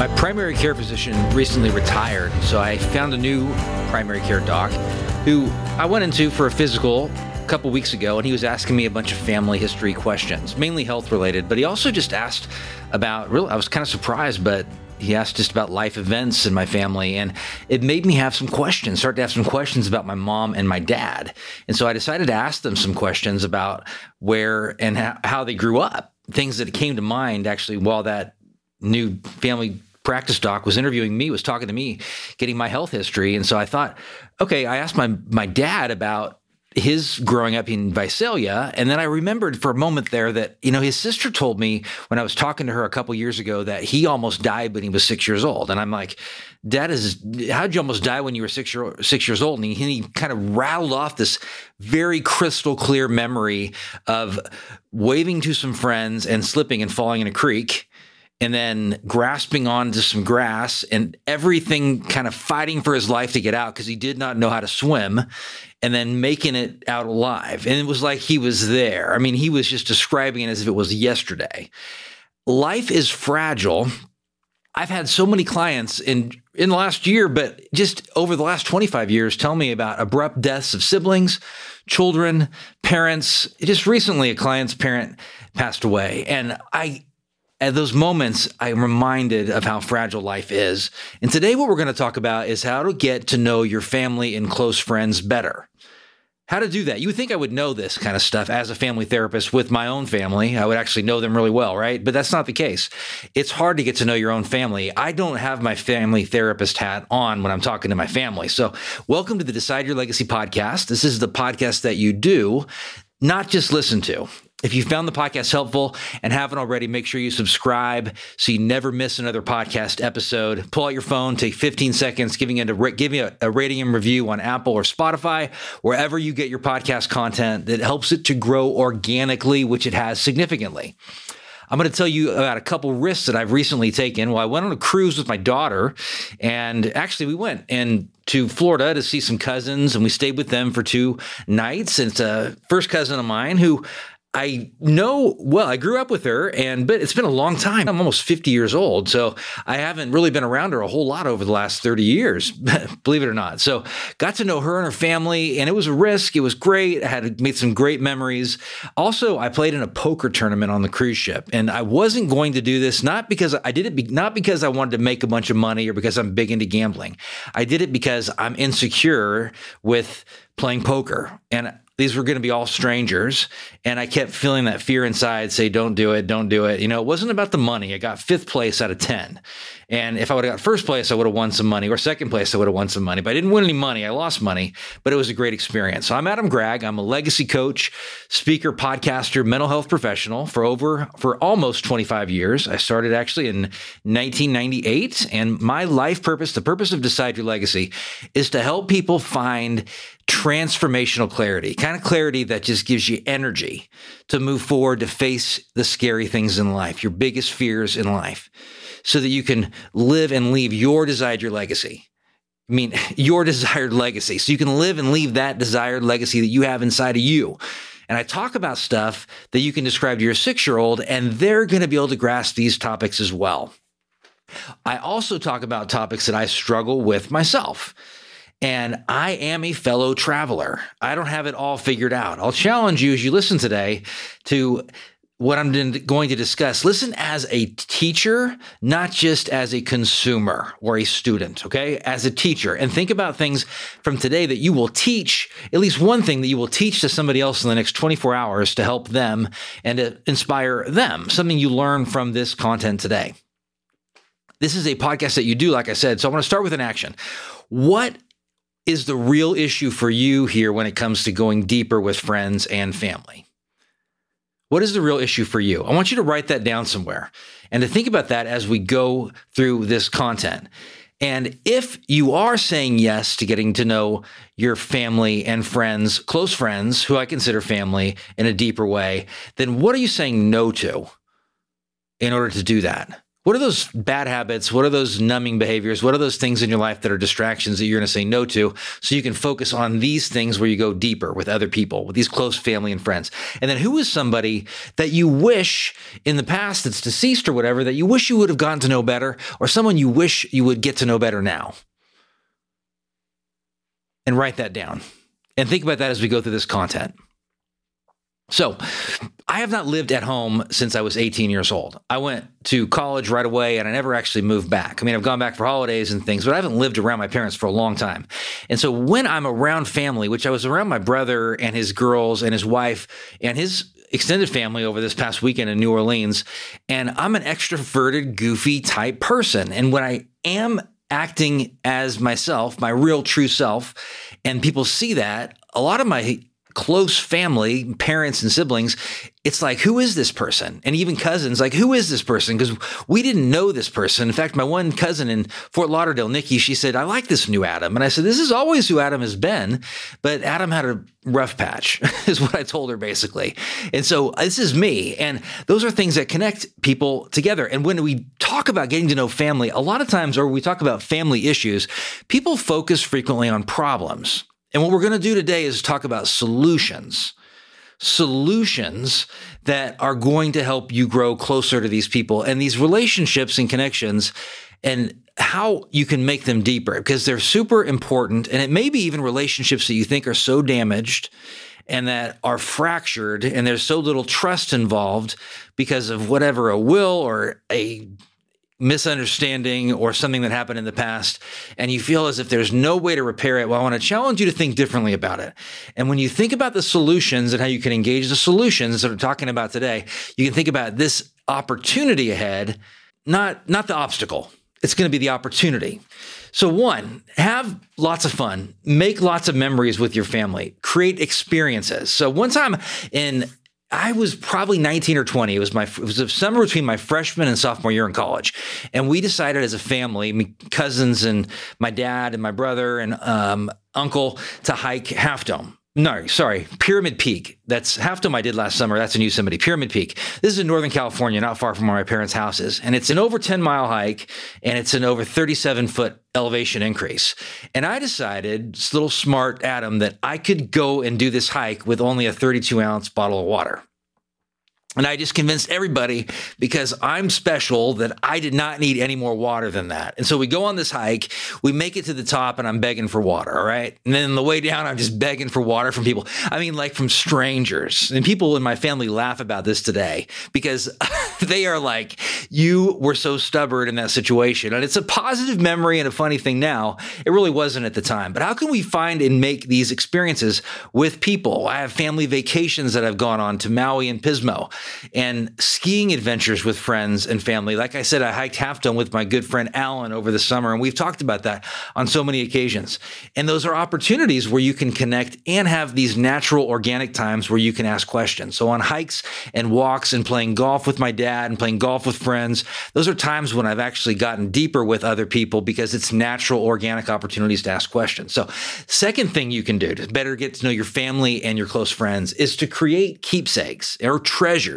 My primary care physician recently retired, so I found a new primary care doc who I went into for a physical a couple weeks ago, and he was asking me a bunch of family history questions, mainly health related, but he also just asked about, really, I was kind of surprised, but he asked just about life events in my family, and it made me have some questions, start to have some questions about my mom and my dad. And so I decided to ask them some questions about where and how they grew up, things that came to mind actually while that new family practice doc was interviewing me, was talking to me, getting my health history. And so I thought, okay, I asked my dad about his growing up in Visalia. And then I remembered for a moment there that, you know, his sister told me when I was talking to her a couple years ago that he almost died when he was 6 years old. And I'm like, Dad, how'd you almost die when you were 6 years old? And he kind of rattled off this very crystal clear memory of waving to some friends and slipping and falling in a creek, and then grasping onto some grass and everything kind of fighting for his life to get out because he did not know how to swim, and then making it out alive. And it was like he was there. I mean, he was just describing it as if it was yesterday. Life is fragile. I've had so many clients in the last year, but just over the last 25 years, tell me about abrupt deaths of siblings, children, parents. Just recently, a client's parent passed away, and at those moments, I'm reminded of how fragile life is. And today what we're going to talk about is how to get to know your family and close friends better. How to do that. You would think I would know this kind of stuff as a family therapist with my own family. I would actually know them really well, right? But that's not the case. It's hard to get to know your own family. I don't have my family therapist hat on when I'm talking to my family. So welcome to the Decide Your Legacy podcast. This is the podcast that you do, not just listen to. If you found the podcast helpful and haven't already, make sure you subscribe so you never miss another podcast episode. Pull out your phone, take 15 seconds, give me a rating and review on Apple or Spotify, wherever you get your podcast content. That helps it to grow organically, which it has significantly. I'm going to tell you about a couple risks that I've recently taken. Well, I went on a cruise with my daughter, and actually we went to Florida to see some cousins, and we stayed with them for 2 nights. And it's a first cousin of mine who I know, well, I grew up with her, but it's been a long time. I'm almost 50 years old, so I haven't really been around her a whole lot over the last 30 years, believe it or not. So got to know her and her family, and it was a risk. It was great. I had made some great memories. Also, I played in a poker tournament on the cruise ship, and I wasn't going to do this, not because I wanted to make a bunch of money or because I'm big into gambling. I did it because I'm insecure with playing poker, and these were going to be all strangers. And I kept feeling that fear inside, say, don't do it. You know, it wasn't about the money. I got 5th place out of 10. And if I would have got 1st place, I would have won some money, or 2nd place, I would have won some money, but I didn't win any money. I lost money, but it was a great experience. So I'm Adam Gragg. I'm a legacy coach, speaker, podcaster, mental health professional for almost 25 years. I started actually in 1998. And my life purpose, the purpose of Decide Your Legacy, is to help people find transformational clarity, kind of clarity that just gives you energy to move forward, to face the scary things in life, your biggest fears in life, so that you can live and leave your desired legacy. So you can live and leave that desired legacy that you have inside of you. And I talk about stuff that you can describe to your 6-year-old, and they're going to be able to grasp these topics as well. I also talk about topics that I struggle with myself. And I am a fellow traveler. I don't have it all figured out. I'll challenge you as you listen today to what I'm going to discuss. Listen as a teacher, not just as a consumer or a student, okay? As a teacher. And think about things from today that you will teach, at least one thing that you will teach to somebody else in the next 24 hours to help them and to inspire them, something you learn from this content today. This is a podcast that you do, like I said. So I want to start with an action. What is the real issue for you here when it comes to going deeper with friends and family? What is the real issue for you? I want you to write that down somewhere and to think about that as we go through this content. And if you are saying yes to getting to know your family and friends, close friends, who I consider family in a deeper way, then what are you saying no to in order to do that? What are those bad habits? What are those numbing behaviors? What are those things in your life that are distractions that you're going to say no to so you can focus on these things where you go deeper with other people, with these close family and friends? And then who is somebody that you wish in the past that's deceased or whatever that you wish you would have gotten to know better, or someone you wish you would get to know better now? And write that down and think about that as we go through this content. So I have not lived at home since I was 18 years old. I went to college right away and I never actually moved back. I mean, I've gone back for holidays and things, but I haven't lived around my parents for a long time. And so when I'm around family, which I was around my brother and his girls and his wife and his extended family over this past weekend in New Orleans, and I'm an extroverted, goofy type person. And when I am acting as myself, my real true self, and people see that, a lot of my close family, parents and siblings, it's like, who is this person? And even cousins, like, who is this person? Because we didn't know this person. In fact, my one cousin in Fort Lauderdale, Nikki, she said, I like this new Adam. And I said, this is always who Adam has been, but Adam had a rough patch is what I told her basically. And so this is me. And those are things that connect people together. And when we talk about getting to know family, a lot of times, or we talk about family issues, people focus frequently on problems. And what we're going to do today is talk about solutions that are going to help you grow closer to these people and these relationships and connections and how you can make them deeper, because they're super important. And it may be even relationships that you think are so damaged and that are fractured and there's so little trust involved because of whatever, a will or a misunderstanding or something that happened in the past, and you feel as if there's no way to repair it. Well, I want to challenge you to think differently about it. And when you think about the solutions and how you can engage the solutions that we're talking about today, you can think about this opportunity ahead, not the obstacle. It's going to be the opportunity. So one, have lots of fun, make lots of memories with your family, create experiences. So one time I was probably 19 or 20. It was a summer between my freshman and sophomore year in college. And we decided as a family, my cousins and my dad and my brother and uncle, to hike Half Dome. No, sorry, Pyramid Peak. That's Half Dome I did last summer. That's in Yosemite. Pyramid Peak. This is in Northern California, not far from where my parents' house is. And it's an over 10-mile hike, and it's an over 37-foot elevation increase. And I decided, little smart Adam, that I could go and do this hike with only a 32-ounce bottle of water. And I just convinced everybody, because I'm special, that I did not need any more water than that. And so we go on this hike, we make it to the top, and I'm begging for water, all right? And then on the way down, I'm just begging for water from people. I mean, like from strangers. And people in my family laugh about this today because they are like, you were so stubborn in that situation. And it's a positive memory and a funny thing now. It really wasn't at the time. But how can we find and make these experiences with people? I have family vacations that I've gone on to Maui and Pismo, and skiing adventures with friends and family. Like I said, I hiked Half Dome with my good friend Alan over the summer, and we've talked about that on so many occasions. And those are opportunities where you can connect and have these natural, organic times where you can ask questions. So on hikes and walks and playing golf with my dad and playing golf with friends, those are times when I've actually gotten deeper with other people because it's natural, organic opportunities to ask questions. So second thing you can do to better get to know your family and your close friends is to create keepsakes or treasures.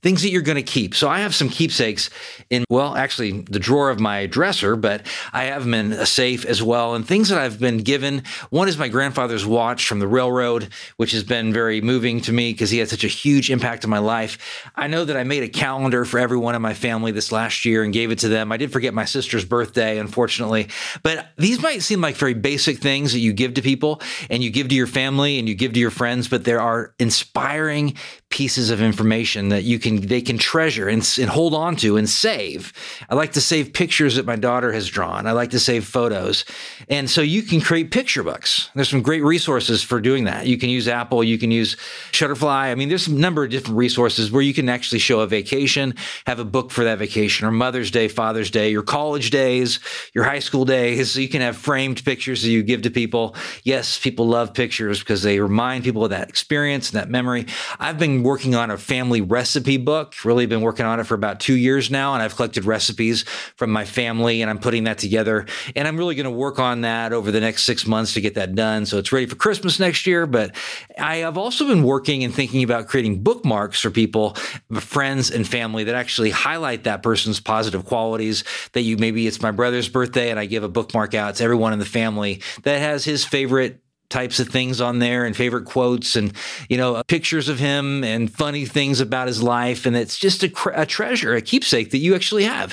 Things that you're going to keep. So I have some keepsakes in, well, actually the drawer of my dresser, but I have them in a safe as well. And things that I've been given. One is my grandfather's watch from the railroad, which has been very moving to me because he had such a huge impact on my life. I know that I made a calendar for everyone in my family this last year and gave it to them. I did forget my sister's birthday, unfortunately, but these might seem like very basic things that you give to people and you give to your family and you give to your friends, but there are inspiring pieces of information that they can treasure and hold on to and save. I like to save pictures that my daughter has drawn. I like to save photos. And so you can create picture books. There's some great resources for doing that. You can use Apple, you can use Shutterfly. I mean, there's a number of different resources where you can actually show a vacation, have a book for that vacation, or Mother's Day, Father's Day, your college days, your high school days. So you can have framed pictures that you give to people. Yes, people love pictures because they remind people of that experience and that memory. I've been working on a family family recipe book. Really been working on it for about 2 years now, and I've collected recipes from my family, and I'm putting that together. And I'm really going to work on that over the next 6 months to get that done, so it's ready for Christmas next year. But I have also been working and thinking about creating bookmarks for people, friends, and family that actually highlight that person's positive qualities. That you maybe it's my brother's birthday, and I give a bookmark out to everyone in the family that has his favorite types of things on there and favorite quotes and, you know, pictures of him and funny things about his life. And it's just a treasure, a keepsake that you actually have,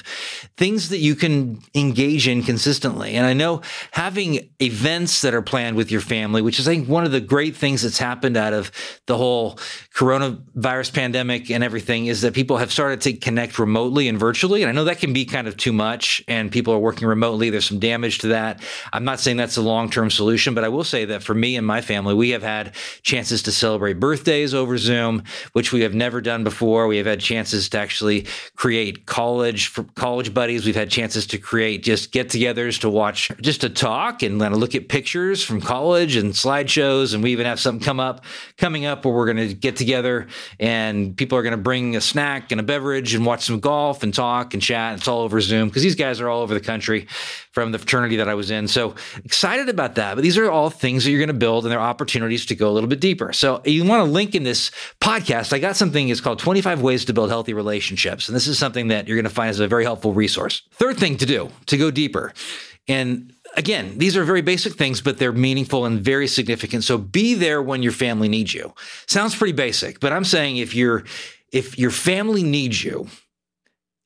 things that you can engage in consistently. And I know having events that are planned with your family, which is I think one of the great things that's happened out of the whole coronavirus pandemic and everything, is that people have started to connect remotely and virtually. And I know that can be kind of too much, and people are working remotely. There's some damage to that. I'm not saying that's a long-term solution, but I will say that for me and my family, we have had chances to celebrate birthdays over Zoom, which we have never done before. We have had chances to actually create college buddies. We've had chances to create just get-togethers to watch, just to talk and look at pictures from college and slideshows. And we even have something coming up where we're going to get together and people are going to bring a snack and a beverage and watch some golf and talk and chat. It's all over Zoom because these guys are all over the country from the fraternity that I was in. So excited about that. But these are all things that you're going to build, and there are opportunities to go a little bit deeper. So you want to link in this podcast, I got something, it's called 25 Ways to Build Healthy Relationships. And this is something that you're going to find is a very helpful resource. Third thing to do, to go deeper. And again, these are very basic things, but they're meaningful and very significant. So be there when your family needs you. Sounds pretty basic, but I'm saying if your family needs you,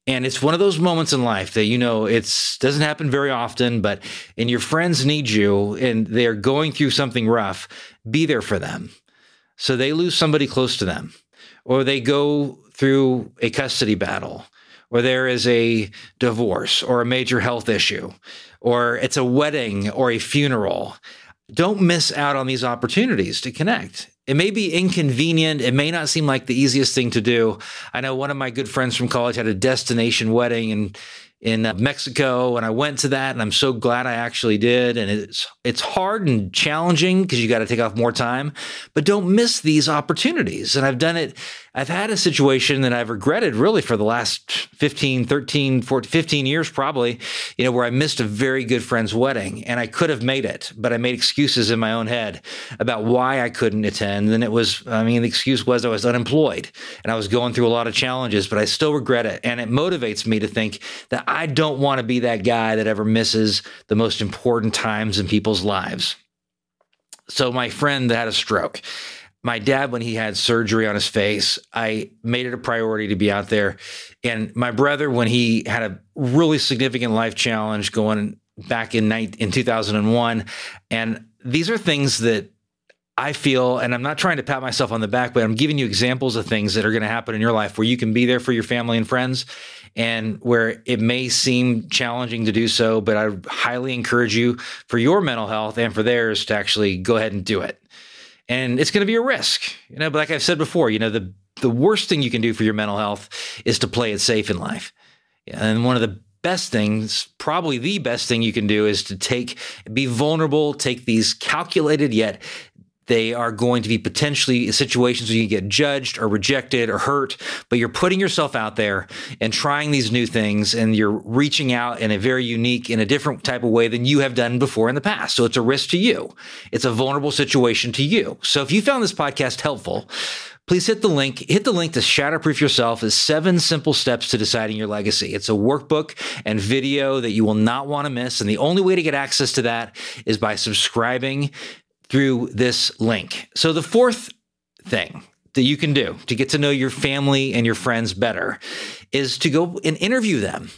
and it's one of those moments in life that, you know, it doesn't happen very often, and your friends need you and they're going through something rough, be there for them. So they lose somebody close to them, or they go through a custody battle, or there is a divorce or a major health issue, or it's a wedding or a funeral. Don't miss out on these opportunities to connect. It may be inconvenient. It may not seem like the easiest thing to do. I know one of my good friends from college had a destination wedding in Mexico, and I went to that, and I'm so glad I actually did. And it's hard and challenging because you got to take off more time, but don't miss these opportunities. And I've done it. I've had a situation that I've regretted really for the last 15 years probably, where I missed a very good friend's wedding, and I could have made it, but I made excuses in my own head about why I couldn't attend. And the excuse was I was unemployed and I was going through a lot of challenges, but I still regret it. And it motivates me to think that I don't want to be that guy that ever misses the most important times in people's lives. So my friend that had a stroke, my dad, when he had surgery on his face, I made it a priority to be out there. And my brother, when he had a really significant life challenge going back in 2001. And these are things that I feel, and I'm not trying to pat myself on the back, but I'm giving you examples of things that are going to happen in your life where you can be there for your family and friends, and where it may seem challenging to do so, but I highly encourage you, for your mental health and for theirs, to actually go ahead and do it. And it's going to be a risk, but like I've said before, the worst thing you can do for your mental health is to play it safe in life. And one of the best things, probably the best thing you can do, is to be vulnerable, take these calculated yet they are going to be potentially situations where you get judged or rejected or hurt, but you're putting yourself out there and trying these new things, and you're reaching out in a very unique, in a different type of way than you have done before in the past. So it's a risk to you. It's a vulnerable situation to you. So if you found this podcast helpful, please hit the link to Shatterproof Yourself is 7 simple steps to deciding your legacy. It's a workbook and video that you will not want to miss. And the only way to get access to that is by subscribing through this link. So the fourth thing that you can do to get to know your family and your friends better is to go and interview them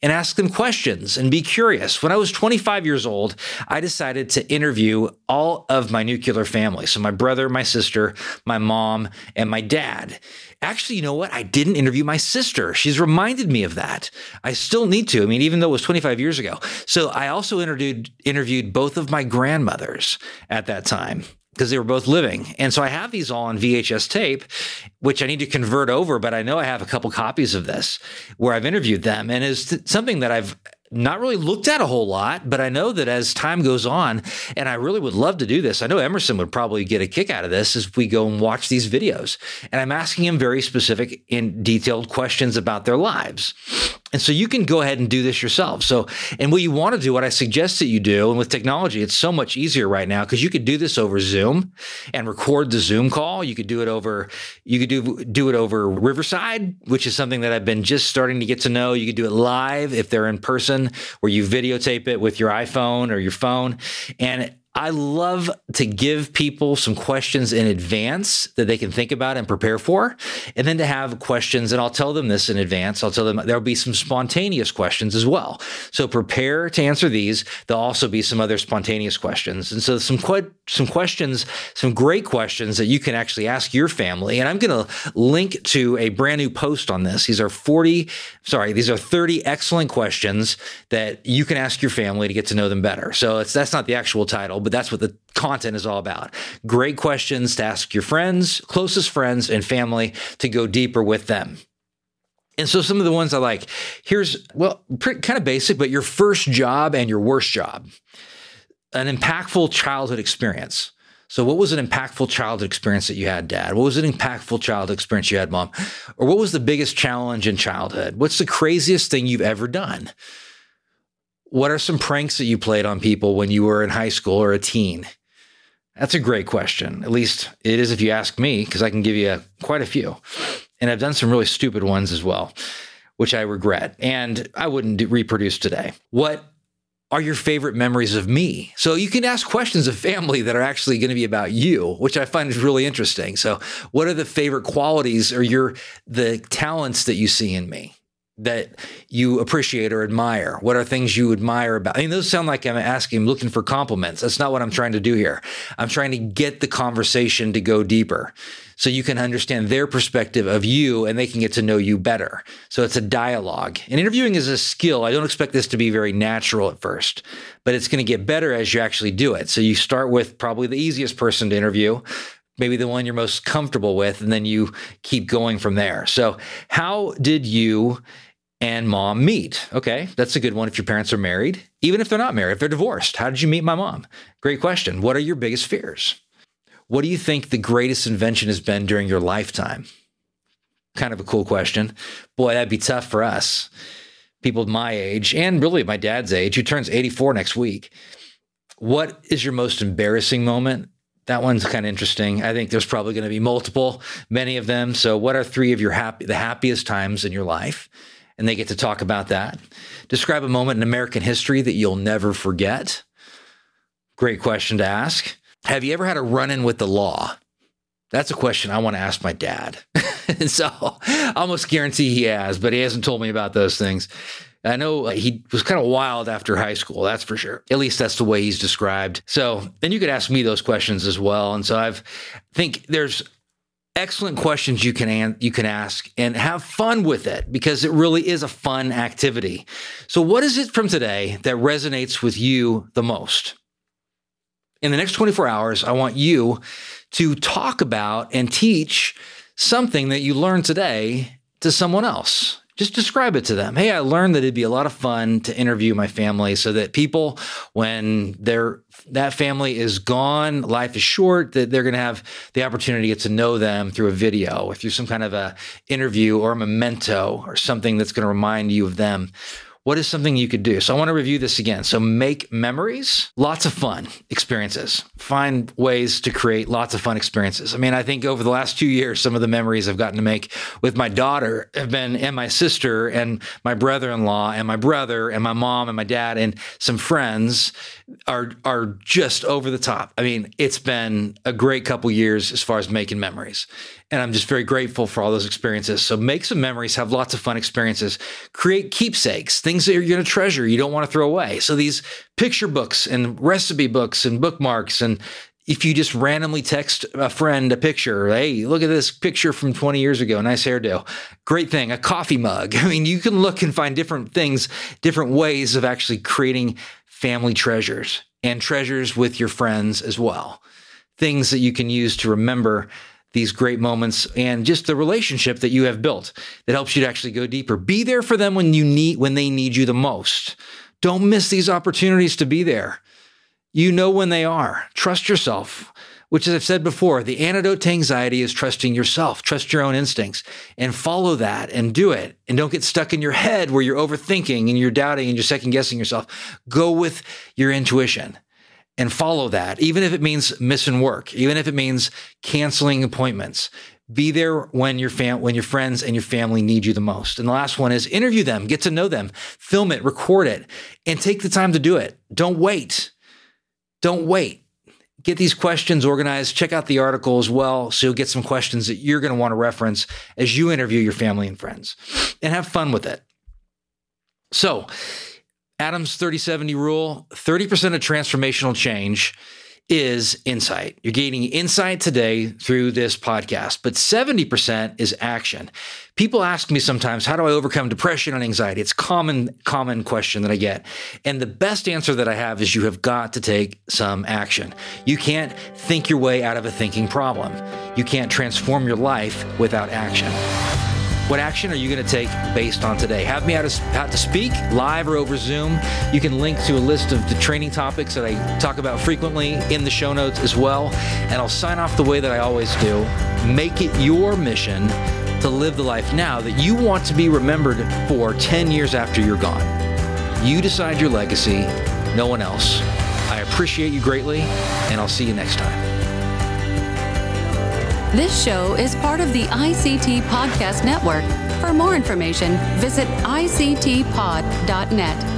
and ask them questions and be curious. When I was 25 years old, I decided to interview all of my nuclear family. So my brother, my sister, my mom, and my dad. Actually, you know what? I didn't interview my sister. She's reminded me of that. I still need to. Even though it was 25 years ago. So I also interviewed both of my grandmothers at that time, because they were both living. And so I have these all on VHS tape, which I need to convert over, but I know I have a couple copies of this where I've interviewed them. And it's something that I've not really looked at a whole lot, but I know that as time goes on, and I really would love to do this, I know Emerson would probably get a kick out of this as we go and watch these videos. And I'm asking him very specific and detailed questions about their lives. And so you can go ahead and do this yourself. So, and what you want to do, what I suggest that you do, and with technology, it's so much easier right now because you could do this over Zoom and record the Zoom call. You could do it over, you could do it over Riverside, which is something that I've been just starting to get to know. You could do it live if they're in person, where you videotape it with your iPhone or your phone. And I love to give people some questions in advance that they can think about and prepare for, and then to have questions, and I'll tell them this in advance. I'll tell them there'll be some spontaneous questions as well. So prepare to answer these. There'll also be some other spontaneous questions. And so some questions, some great questions that you can actually ask your family. And I'm going to link to a brand new post on this. These are 30 excellent questions that you can ask your family to get to know them better. So that's not the actual title, but that's what the content is all about. Great questions to ask your friends, closest friends, and family to go deeper with them. And so some of the ones I like, kind of basic, but your first job and your worst job. An impactful childhood experience. So what was an impactful childhood experience that you had, Dad? What was an impactful childhood experience you had, Mom? Or what was the biggest challenge in childhood? What's the craziest thing you've ever done? What are some pranks that you played on people when you were in high school or a teen? That's a great question. At least it is if you ask me, because I can give you quite a few. And I've done some really stupid ones as well, which I regret. And I wouldn't reproduce today. What are your favorite memories of me? So you can ask questions of family that are actually going to be about you, which I find is really interesting. So what are the favorite qualities or the talents that you see in me that you appreciate or admire? What are things you admire about? I mean, those sound like I'm looking for compliments. That's not what I'm trying to do here. I'm trying to get the conversation to go deeper so you can understand their perspective of you and they can get to know you better. So it's a dialogue. And interviewing is a skill. I don't expect this to be very natural at first, but it's going to get better as you actually do it. So you start with probably the easiest person to interview, maybe the one you're most comfortable with, and then you keep going from there. So how did you and Mom meet? Okay, that's a good one if your parents are married. Even if they're not married, if they're divorced, how did you meet my mom? Great question. What are your biggest fears? What do you think the greatest invention has been during your lifetime? Kind of a cool question. Boy, that'd be tough for us. People my age, and really my dad's age, who turns 84 next week. What is your most embarrassing moment? That one's kind of interesting. I think there's probably going to be many of them. So what are three of your the happiest times in your life? And they get to talk about that. Describe a moment in American history that you'll never forget. Great question to ask. Have you ever had a run-in with the law? That's a question I want to ask my dad. And so I almost guarantee he has, but he hasn't told me about those things. I know he was kind of wild after high school, that's for sure. At least that's the way he's described. So then you could ask me those questions as well. And so I think there's excellent questions you can ask, and have fun with it, because it really is a fun activity. So what is it from today that resonates with you the most? In the next 24 hours, I want you to talk about and teach something that you learned today to someone else. Just describe it to them. Hey, I learned that it'd be a lot of fun to interview my family so that people, when that family is gone, life is short, that they're going to have the opportunity to get to know them through a video or through some kind of a interview or a memento or something that's going to remind you of them. What is something you could do? So I want to review this again. So make memories, lots of fun experiences. Find ways to create lots of fun experiences. I mean, I think over the last 2 years, some of the memories I've gotten to make with my daughter have been, and my sister, and my brother-in-law, and my brother, and my mom, and my dad, and some friends are just over the top. I mean, it's been a great couple years as far as making memories. And I'm just very grateful for all those experiences. So make some memories, have lots of fun experiences, create keepsakes, things that you're going to treasure, you don't want to throw away. So these picture books and recipe books and bookmarks, and if you just randomly text a friend a picture, hey, look at this picture from 20 years ago, nice hairdo, great thing, a coffee mug. I mean, you can look and find different things, different ways of actually creating family treasures and treasures with your friends as well. Things that you can use to remember these great moments and just the relationship that you have built that helps you to actually go deeper. Be there for them when they need you the most. Don't miss these opportunities to be there. You know when they are. Trust yourself, which, as I've said before, the antidote to anxiety is trusting yourself. Trust your own instincts and follow that and do it. And don't get stuck in your head where you're overthinking and you're doubting and you're second guessing yourself. Go with your intuition and follow that, even if it means missing work, even if it means canceling appointments. Be there when your friends and your family need you the most. And the last one is interview them, get to know them, film it, record it, and take the time to do it. Don't wait. Don't wait. Get these questions organized. Check out the article as well, so you'll get some questions that you're going to want to reference as you interview your family and friends. And have fun with it. So, Adam's 30-70 rule, 30% of transformational change is insight. You're gaining insight today through this podcast, but 70% is action. People ask me sometimes, how do I overcome depression and anxiety? It's a common question that I get. And the best answer that I have is you have got to take some action. You can't think your way out of a thinking problem. You can't transform your life without action. What action are you going to take based on today? Have me out to speak live or over Zoom. You can link to a list of the training topics that I talk about frequently in the show notes as well. And I'll sign off the way that I always do. Make it your mission to live the life now that you want to be remembered for 10 years after you're gone. You decide your legacy, no one else. I appreciate you greatly, and I'll see you next time. This show is part of the ICT Podcast Network. For more information, visit ictpod.net.